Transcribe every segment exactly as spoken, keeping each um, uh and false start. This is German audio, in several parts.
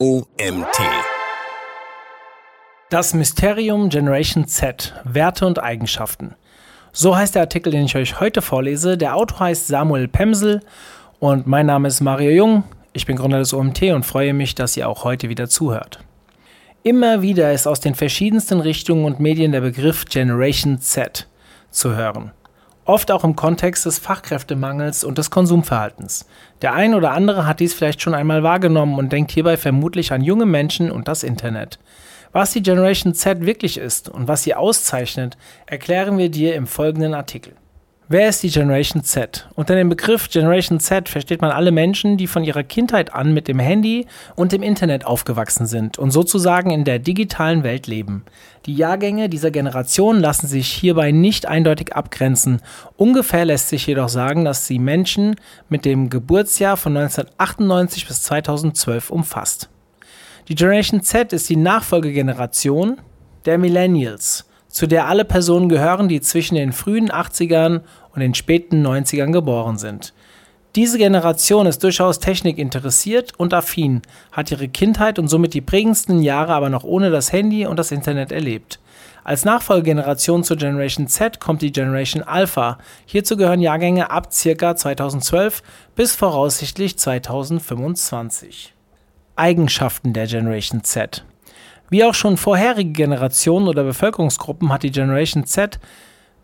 O M T. Das Mysterium Generation Z – Werte und Eigenschaften. So heißt der Artikel, den ich euch heute vorlese. Der Autor heißt Samuel Pemsel und mein Name ist Mario Jung. Ich bin Gründer des O M T und freue mich, dass ihr auch heute wieder zuhört. Immer wieder ist aus den verschiedensten Richtungen und Medien der Begriff Generation Z zu hören. Oft auch im Kontext des Fachkräftemangels und des Konsumverhaltens. Der ein oder andere hat dies vielleicht schon einmal wahrgenommen und denkt hierbei vermutlich an junge Menschen und das Internet. Was die Generation Z wirklich ist und was sie auszeichnet, erklären wir dir im folgenden Artikel. Wer ist die Generation Z? Unter dem Begriff Generation Z versteht man alle Menschen, die von ihrer Kindheit an mit dem Handy und dem Internet aufgewachsen sind und sozusagen in der digitalen Welt leben. Die Jahrgänge dieser Generation lassen sich hierbei nicht eindeutig abgrenzen. Ungefähr lässt sich jedoch sagen, dass sie Menschen mit dem Geburtsjahr von neunzehnhundertachtundneunzig bis zweitausendzwölf umfasst. Die Generation Z ist die Nachfolgegeneration der Millennials, zu der alle Personen gehören, die zwischen den frühen achtzigern und den späten neunzigern geboren sind. Diese Generation ist durchaus technikinteressiert und affin, hat ihre Kindheit und somit die prägendsten Jahre aber noch ohne das Handy und das Internet erlebt. Als Nachfolgegeneration zur Generation Z kommt die Generation Alpha. Hierzu gehören Jahrgänge ab ca. zweitausendzwölf bis voraussichtlich zweitausendfünfundzwanzig. Eigenschaften der Generation Z. Wie auch schon vorherige Generationen oder Bevölkerungsgruppen hat die Generation Z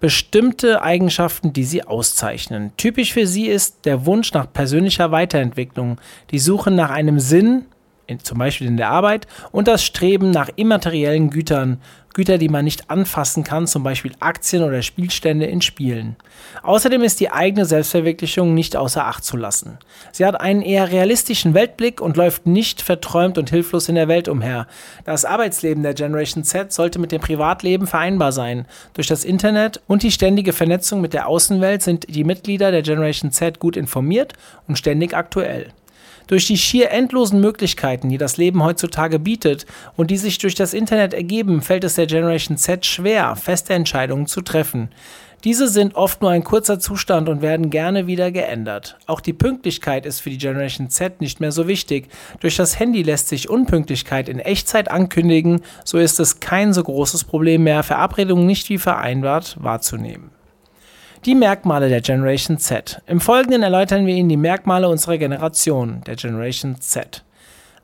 bestimmte Eigenschaften, die sie auszeichnen. Typisch für sie ist der Wunsch nach persönlicher Weiterentwicklung, die Suche nach einem Sinn, in, zum Beispiel in der Arbeit, und das Streben nach immateriellen Gütern, Güter, die man nicht anfassen kann, zum Beispiel Aktien oder Spielstände in Spielen. Außerdem ist die eigene Selbstverwirklichung nicht außer Acht zu lassen. Sie hat einen eher realistischen Weltblick und läuft nicht verträumt und hilflos in der Welt umher. Das Arbeitsleben der Generation Z sollte mit dem Privatleben vereinbar sein. Durch das Internet und die ständige Vernetzung mit der Außenwelt sind die Mitglieder der Generation Z gut informiert und ständig aktuell. Durch die schier endlosen Möglichkeiten, die das Leben heutzutage bietet und die sich durch das Internet ergeben, fällt es der Generation Z schwer, feste Entscheidungen zu treffen. Diese sind oft nur ein kurzer Zustand und werden gerne wieder geändert. Auch die Pünktlichkeit ist für die Generation Z nicht mehr so wichtig. Durch das Handy lässt sich Unpünktlichkeit in Echtzeit ankündigen, so ist es kein so großes Problem mehr, Verabredungen nicht wie vereinbart wahrzunehmen. Die Merkmale der Generation Z. Im Folgenden erläutern wir Ihnen die Merkmale unserer Generation, der Generation Z.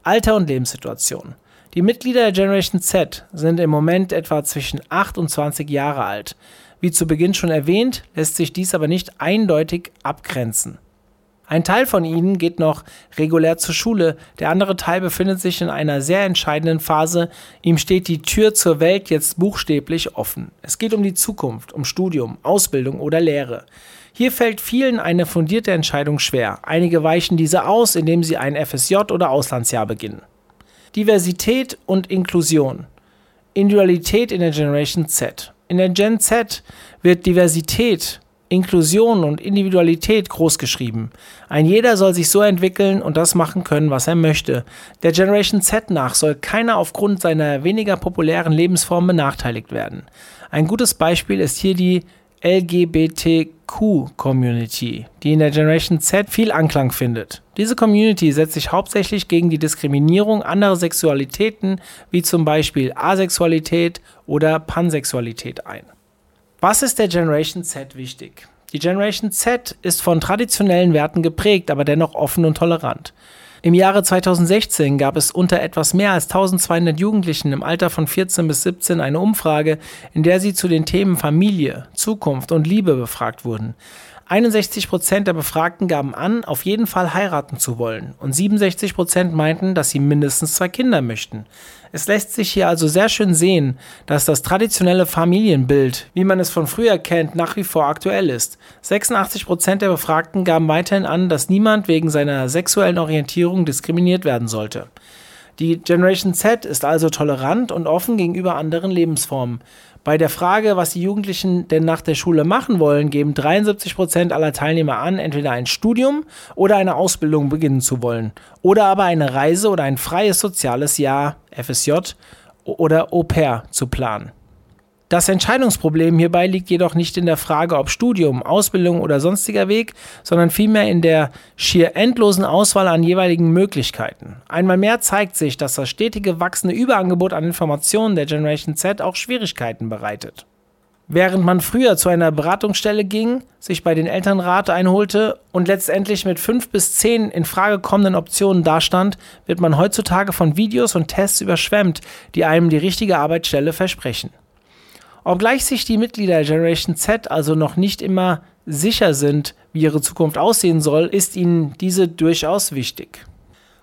Alter und Lebenssituation. Die Mitglieder der Generation Z sind im Moment etwa zwischen acht und zwanzig Jahre alt. Wie zu Beginn schon erwähnt, lässt sich dies aber nicht eindeutig abgrenzen. Ein Teil von ihnen geht noch regulär zur Schule, der andere Teil befindet sich in einer sehr entscheidenden Phase. Ihm steht die Tür zur Welt jetzt buchstäblich offen. Es geht um die Zukunft, um Studium, Ausbildung oder Lehre. Hier fällt vielen eine fundierte Entscheidung schwer. Einige weichen diese aus, indem sie ein F S J oder Auslandsjahr beginnen. Diversität und Inklusion. Individualität in der Generation Z. In der Gen Z wird Diversität, Inklusion und Individualität großgeschrieben. Ein jeder soll sich so entwickeln und das machen können, was er möchte. Der Generation Z nach soll keiner aufgrund seiner weniger populären Lebensform benachteiligt werden. Ein gutes Beispiel ist hier die L G B T Q-Community, die in der Generation Z viel Anklang findet. Diese Community setzt sich hauptsächlich gegen die Diskriminierung anderer Sexualitäten, wie zum Beispiel Asexualität oder Pansexualität ein. Was ist der Generation Z wichtig? Die Generation Z ist von traditionellen Werten geprägt, aber dennoch offen und tolerant. Im Jahre zweitausendsechzehn gab es unter etwas mehr als zwölfhundert Jugendlichen im Alter von vierzehn bis siebzehn eine Umfrage, in der sie zu den Themen Familie, Zukunft und Liebe befragt wurden. einundsechzig Prozent der Befragten gaben an, auf jeden Fall heiraten zu wollen und siebenundsechzig Prozent meinten, dass sie mindestens zwei Kinder möchten. Es lässt sich hier also sehr schön sehen, dass das traditionelle Familienbild, wie man es von früher kennt, nach wie vor aktuell ist. sechsundachtzig Prozent der Befragten gaben weiterhin an, dass niemand wegen seiner sexuellen Orientierung diskriminiert werden sollte. Die Generation Z ist also tolerant und offen gegenüber anderen Lebensformen. Bei der Frage, was die Jugendlichen denn nach der Schule machen wollen, geben dreiundsiebzig Prozent aller Teilnehmer an, entweder ein Studium oder eine Ausbildung beginnen zu wollen. Oder aber eine Reise oder ein freies soziales Jahr, F S J, oder Au pair zu planen. Das Entscheidungsproblem hierbei liegt jedoch nicht in der Frage, ob Studium, Ausbildung oder sonstiger Weg, sondern vielmehr in der schier endlosen Auswahl an jeweiligen Möglichkeiten. Einmal mehr zeigt sich, dass das stetige wachsende Überangebot an Informationen der Generation Z auch Schwierigkeiten bereitet. Während man früher zu einer Beratungsstelle ging, sich bei den Eltern Rat einholte und letztendlich mit fünf bis zehn in Frage kommenden Optionen dastand, wird man heutzutage von Videos und Tests überschwemmt, die einem die richtige Arbeitsstelle versprechen. Obgleich sich die Mitglieder der Generation Z also noch nicht immer sicher sind, wie ihre Zukunft aussehen soll, ist ihnen diese durchaus wichtig.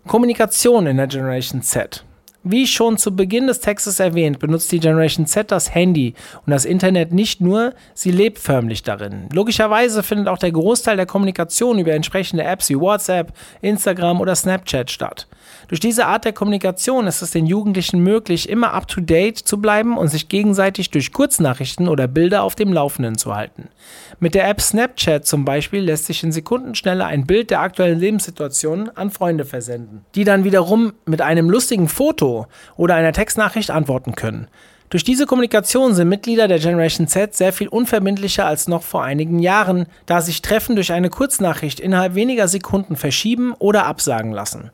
Kommunikation in der Generation Z. Wie schon zu Beginn des Textes erwähnt, benutzt die Generation Z das Handy und das Internet nicht nur, sie lebt förmlich darin. Logischerweise findet auch der Großteil der Kommunikation über entsprechende Apps wie WhatsApp, Instagram oder Snapchat statt. Durch diese Art der Kommunikation ist es den Jugendlichen möglich, immer up-to-date zu bleiben und sich gegenseitig durch Kurznachrichten oder Bilder auf dem Laufenden zu halten. Mit der App Snapchat zum Beispiel lässt sich in Sekundenschnelle ein Bild der aktuellen Lebenssituation an Freunde versenden, die dann wiederum mit einem lustigen Foto oder einer Textnachricht antworten können. Durch diese Kommunikation sind Mitglieder der Generation Z sehr viel unverbindlicher als noch vor einigen Jahren, da sich Treffen durch eine Kurznachricht innerhalb weniger Sekunden verschieben oder absagen lassen.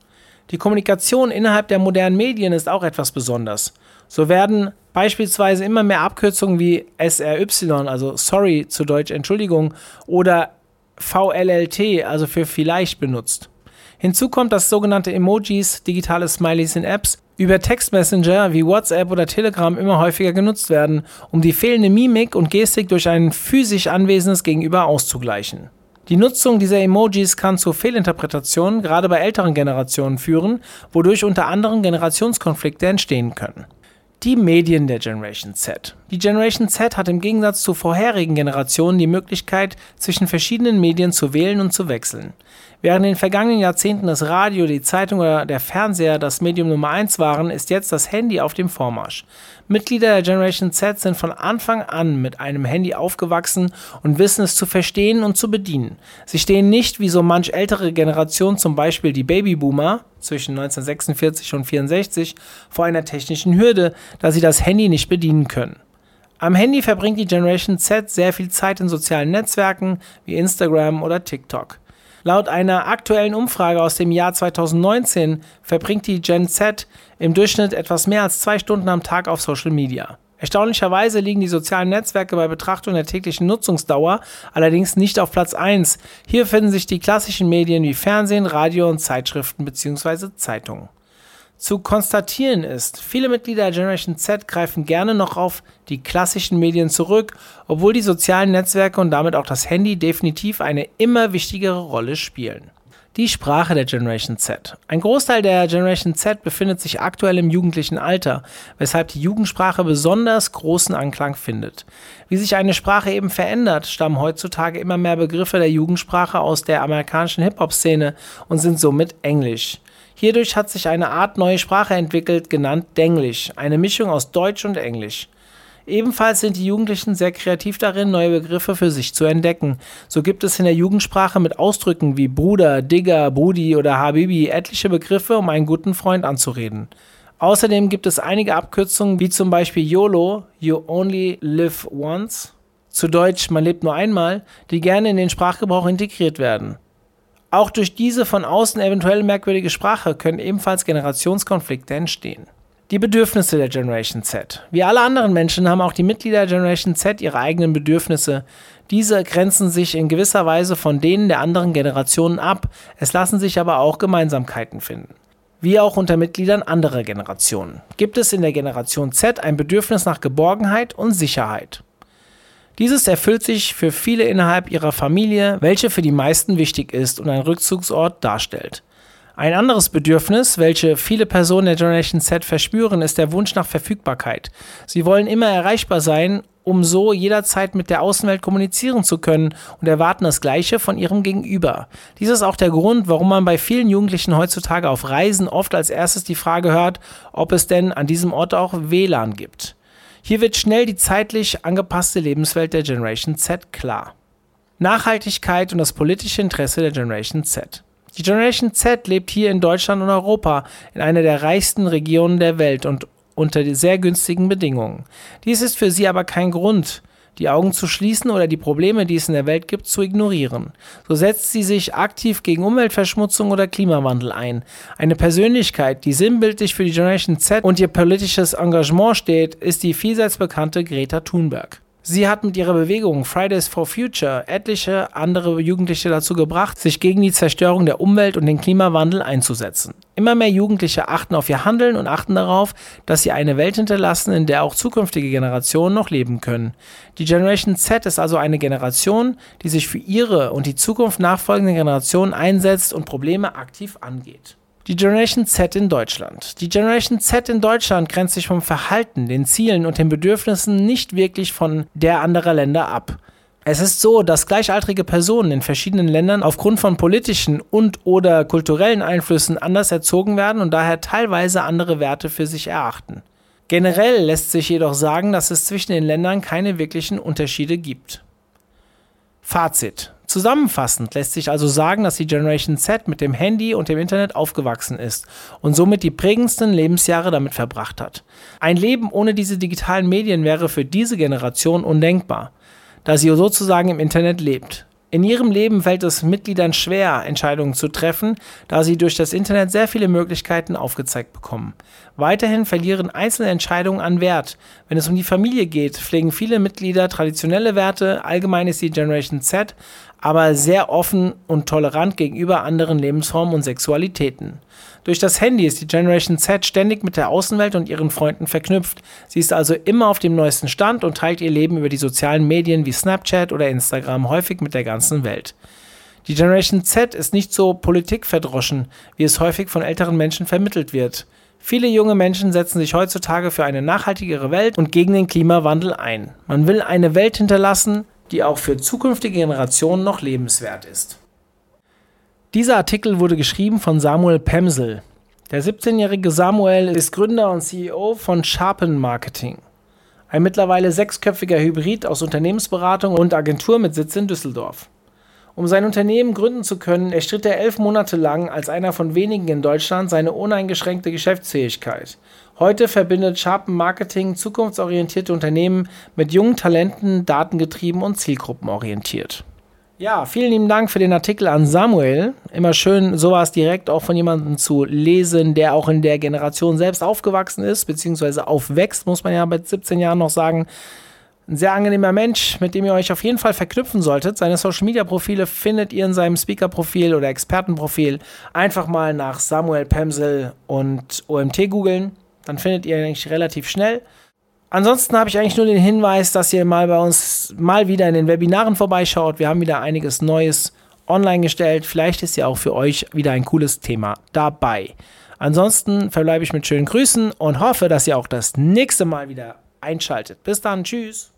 Die Kommunikation innerhalb der modernen Medien ist auch etwas Besonderes. So werden beispielsweise immer mehr Abkürzungen wie S R Y, also sorry zu Deutsch Entschuldigung, oder V L L T, also für vielleicht, benutzt. Hinzu kommt, dass sogenannte Emojis, digitale Smileys in Apps, über Textmessenger wie WhatsApp oder Telegram immer häufiger genutzt werden, um die fehlende Mimik und Gestik durch ein physisch anwesendes Gegenüber auszugleichen. Die Nutzung dieser Emojis kann zu Fehlinterpretationen, gerade bei älteren Generationen, führen, wodurch unter anderem Generationskonflikte entstehen können. Die Medien der Generation Z. Die Generation Z hat im Gegensatz zu vorherigen Generationen die Möglichkeit, zwischen verschiedenen Medien zu wählen und zu wechseln. Während in den vergangenen Jahrzehnten das Radio, die Zeitung oder der Fernseher das Medium Nummer eins waren, ist jetzt das Handy auf dem Vormarsch. Mitglieder der Generation Z sind von Anfang an mit einem Handy aufgewachsen und wissen es zu verstehen und zu bedienen. Sie stehen nicht wie so manch ältere Generation, zum Beispiel die Babyboomer zwischen neunzehnhundertsechsundvierzig und neunzehnhundertvierundvierzig, vor einer technischen Hürde, da sie das Handy nicht bedienen können. Am Handy verbringt die Generation Z sehr viel Zeit in sozialen Netzwerken wie Instagram oder TikTok. Laut einer aktuellen Umfrage aus dem Jahr zweitausendneunzehn verbringt die Gen Z im Durchschnitt etwas mehr als zwei Stunden am Tag auf Social Media. Erstaunlicherweise liegen die sozialen Netzwerke bei Betrachtung der täglichen Nutzungsdauer allerdings nicht auf Platz eins. Hier finden sich die klassischen Medien wie Fernsehen, Radio und Zeitschriften bzw. Zeitungen. Zu konstatieren ist, viele Mitglieder der Generation Z greifen gerne noch auf die klassischen Medien zurück, obwohl die sozialen Netzwerke und damit auch das Handy definitiv eine immer wichtigere Rolle spielen. Die Sprache der Generation Z. Ein Großteil der Generation Z befindet sich aktuell im jugendlichen Alter, weshalb die Jugendsprache besonders großen Anklang findet. Wie sich eine Sprache eben verändert, stammen heutzutage immer mehr Begriffe der Jugendsprache aus der amerikanischen Hip-Hop-Szene und sind somit Englisch. Hierdurch hat sich eine Art neue Sprache entwickelt, genannt Denglisch, eine Mischung aus Deutsch und Englisch. Ebenfalls sind die Jugendlichen sehr kreativ darin, neue Begriffe für sich zu entdecken. So gibt es in der Jugendsprache mit Ausdrücken wie Bruder, Digger, Brudi oder Habibi etliche Begriffe, um einen guten Freund anzureden. Außerdem gibt es einige Abkürzungen wie zum Beispiel YOLO, You Only Live Once, zu Deutsch Man lebt nur einmal, die gerne in den Sprachgebrauch integriert werden. Auch durch diese von außen eventuell merkwürdige Sprache können ebenfalls Generationskonflikte entstehen. Die Bedürfnisse der Generation Z. Wie alle anderen Menschen haben auch die Mitglieder der Generation Z ihre eigenen Bedürfnisse. Diese grenzen sich in gewisser Weise von denen der anderen Generationen ab. Es lassen sich aber auch Gemeinsamkeiten finden. Wie auch unter Mitgliedern anderer Generationen. Gibt es in der Generation Z ein Bedürfnis nach Geborgenheit und Sicherheit? Dieses erfüllt sich für viele innerhalb ihrer Familie, welche für die meisten wichtig ist und ein Rückzugsort darstellt. Ein anderes Bedürfnis, welches viele Personen der Generation Z verspüren, ist der Wunsch nach Verfügbarkeit. Sie wollen immer erreichbar sein, um so jederzeit mit der Außenwelt kommunizieren zu können, und erwarten das Gleiche von ihrem Gegenüber. Dies ist auch der Grund, warum man bei vielen Jugendlichen heutzutage auf Reisen oft als erstes die Frage hört, ob es denn an diesem Ort auch W L A N gibt. Hier wird schnell die zeitlich angepasste Lebenswelt der Generation Z klar. Nachhaltigkeit und das politische Interesse der Generation Z. Die Generation Z lebt hier in Deutschland und Europa in einer der reichsten Regionen der Welt und unter sehr günstigen Bedingungen. Dies ist für sie aber kein Grund, die Augen zu schließen oder die Probleme, die es in der Welt gibt, zu ignorieren. So setzt sie sich aktiv gegen Umweltverschmutzung oder Klimawandel ein. Eine Persönlichkeit, die sinnbildlich für die Generation Z und ihr politisches Engagement steht, ist die vielseits bekannte Greta Thunberg. Sie hat mit ihrer Bewegung Fridays for Future etliche andere Jugendliche dazu gebracht, sich gegen die Zerstörung der Umwelt und den Klimawandel einzusetzen. Immer mehr Jugendliche achten auf ihr Handeln und achten darauf, dass sie eine Welt hinterlassen, in der auch zukünftige Generationen noch leben können. Die Generation Z ist also eine Generation, die sich für ihre und die Zukunft nachfolgende Generationen einsetzt und Probleme aktiv angeht. Die Generation Z in Deutschland. Die Generation Z in Deutschland grenzt sich vom Verhalten, den Zielen und den Bedürfnissen nicht wirklich von der anderer Länder ab. Es ist so, dass gleichaltrige Personen in verschiedenen Ländern aufgrund von politischen und oder kulturellen Einflüssen anders erzogen werden und daher teilweise andere Werte für sich erachten. Generell lässt sich jedoch sagen, dass es zwischen den Ländern keine wirklichen Unterschiede gibt. Fazit. Zusammenfassend lässt sich also sagen, dass die Generation Z mit dem Handy und dem Internet aufgewachsen ist und somit die prägendsten Lebensjahre damit verbracht hat. Ein Leben ohne diese digitalen Medien wäre für diese Generation undenkbar, da sie sozusagen im Internet lebt. In ihrem Leben fällt es Mitgliedern schwer, Entscheidungen zu treffen, da sie durch das Internet sehr viele Möglichkeiten aufgezeigt bekommen. Weiterhin verlieren einzelne Entscheidungen an Wert. Wenn es um die Familie geht, pflegen viele Mitglieder traditionelle Werte. Allgemein ist die Generation Z aber sehr offen und tolerant gegenüber anderen Lebensformen und Sexualitäten. Durch das Handy ist die Generation Z ständig mit der Außenwelt und ihren Freunden verknüpft. Sie ist also immer auf dem neuesten Stand und teilt ihr Leben über die sozialen Medien wie Snapchat oder Instagram häufig mit der ganzen Welt. Die Generation Z ist nicht so politikverdroschen, wie es häufig von älteren Menschen vermittelt wird. Viele junge Menschen setzen sich heutzutage für eine nachhaltigere Welt und gegen den Klimawandel ein. Man will eine Welt hinterlassen, die auch für zukünftige Generationen noch lebenswert ist. Dieser Artikel wurde geschrieben von Samuel Pemsel. Der siebzehnjährige Samuel ist Gründer und C E O von Sharpen Marketing, ein mittlerweile sechsköpfiger Hybrid aus Unternehmensberatung und Agentur mit Sitz in Düsseldorf. Um sein Unternehmen gründen zu können, erstritt er elf Monate lang als einer von wenigen in Deutschland seine uneingeschränkte Geschäftsfähigkeit. Heute verbindet Sharpen Marketing zukunftsorientierte Unternehmen mit jungen Talenten, datengetrieben und zielgruppenorientiert. Ja, vielen lieben Dank für den Artikel an Samuel. Immer schön, sowas direkt auch von jemandem zu lesen, der auch in der Generation selbst aufgewachsen ist, beziehungsweise aufwächst, muss man ja mit siebzehn Jahren noch sagen. Ein sehr angenehmer Mensch, mit dem ihr euch auf jeden Fall verknüpfen solltet. Seine Social-Media-Profile findet ihr in seinem Speaker-Profil oder Expertenprofil. Einfach mal nach Samuel Pemsel und O M T googeln, dann findet ihr ihn eigentlich relativ schnell. Ansonsten habe ich eigentlich nur den Hinweis, dass ihr mal bei uns mal wieder in den Webinaren vorbeischaut. Wir haben wieder einiges Neues online gestellt. Vielleicht ist ja auch für euch wieder ein cooles Thema dabei. Ansonsten verbleibe ich mit schönen Grüßen und hoffe, dass ihr auch das nächste Mal wieder einschaltet. Bis dann, tschüss.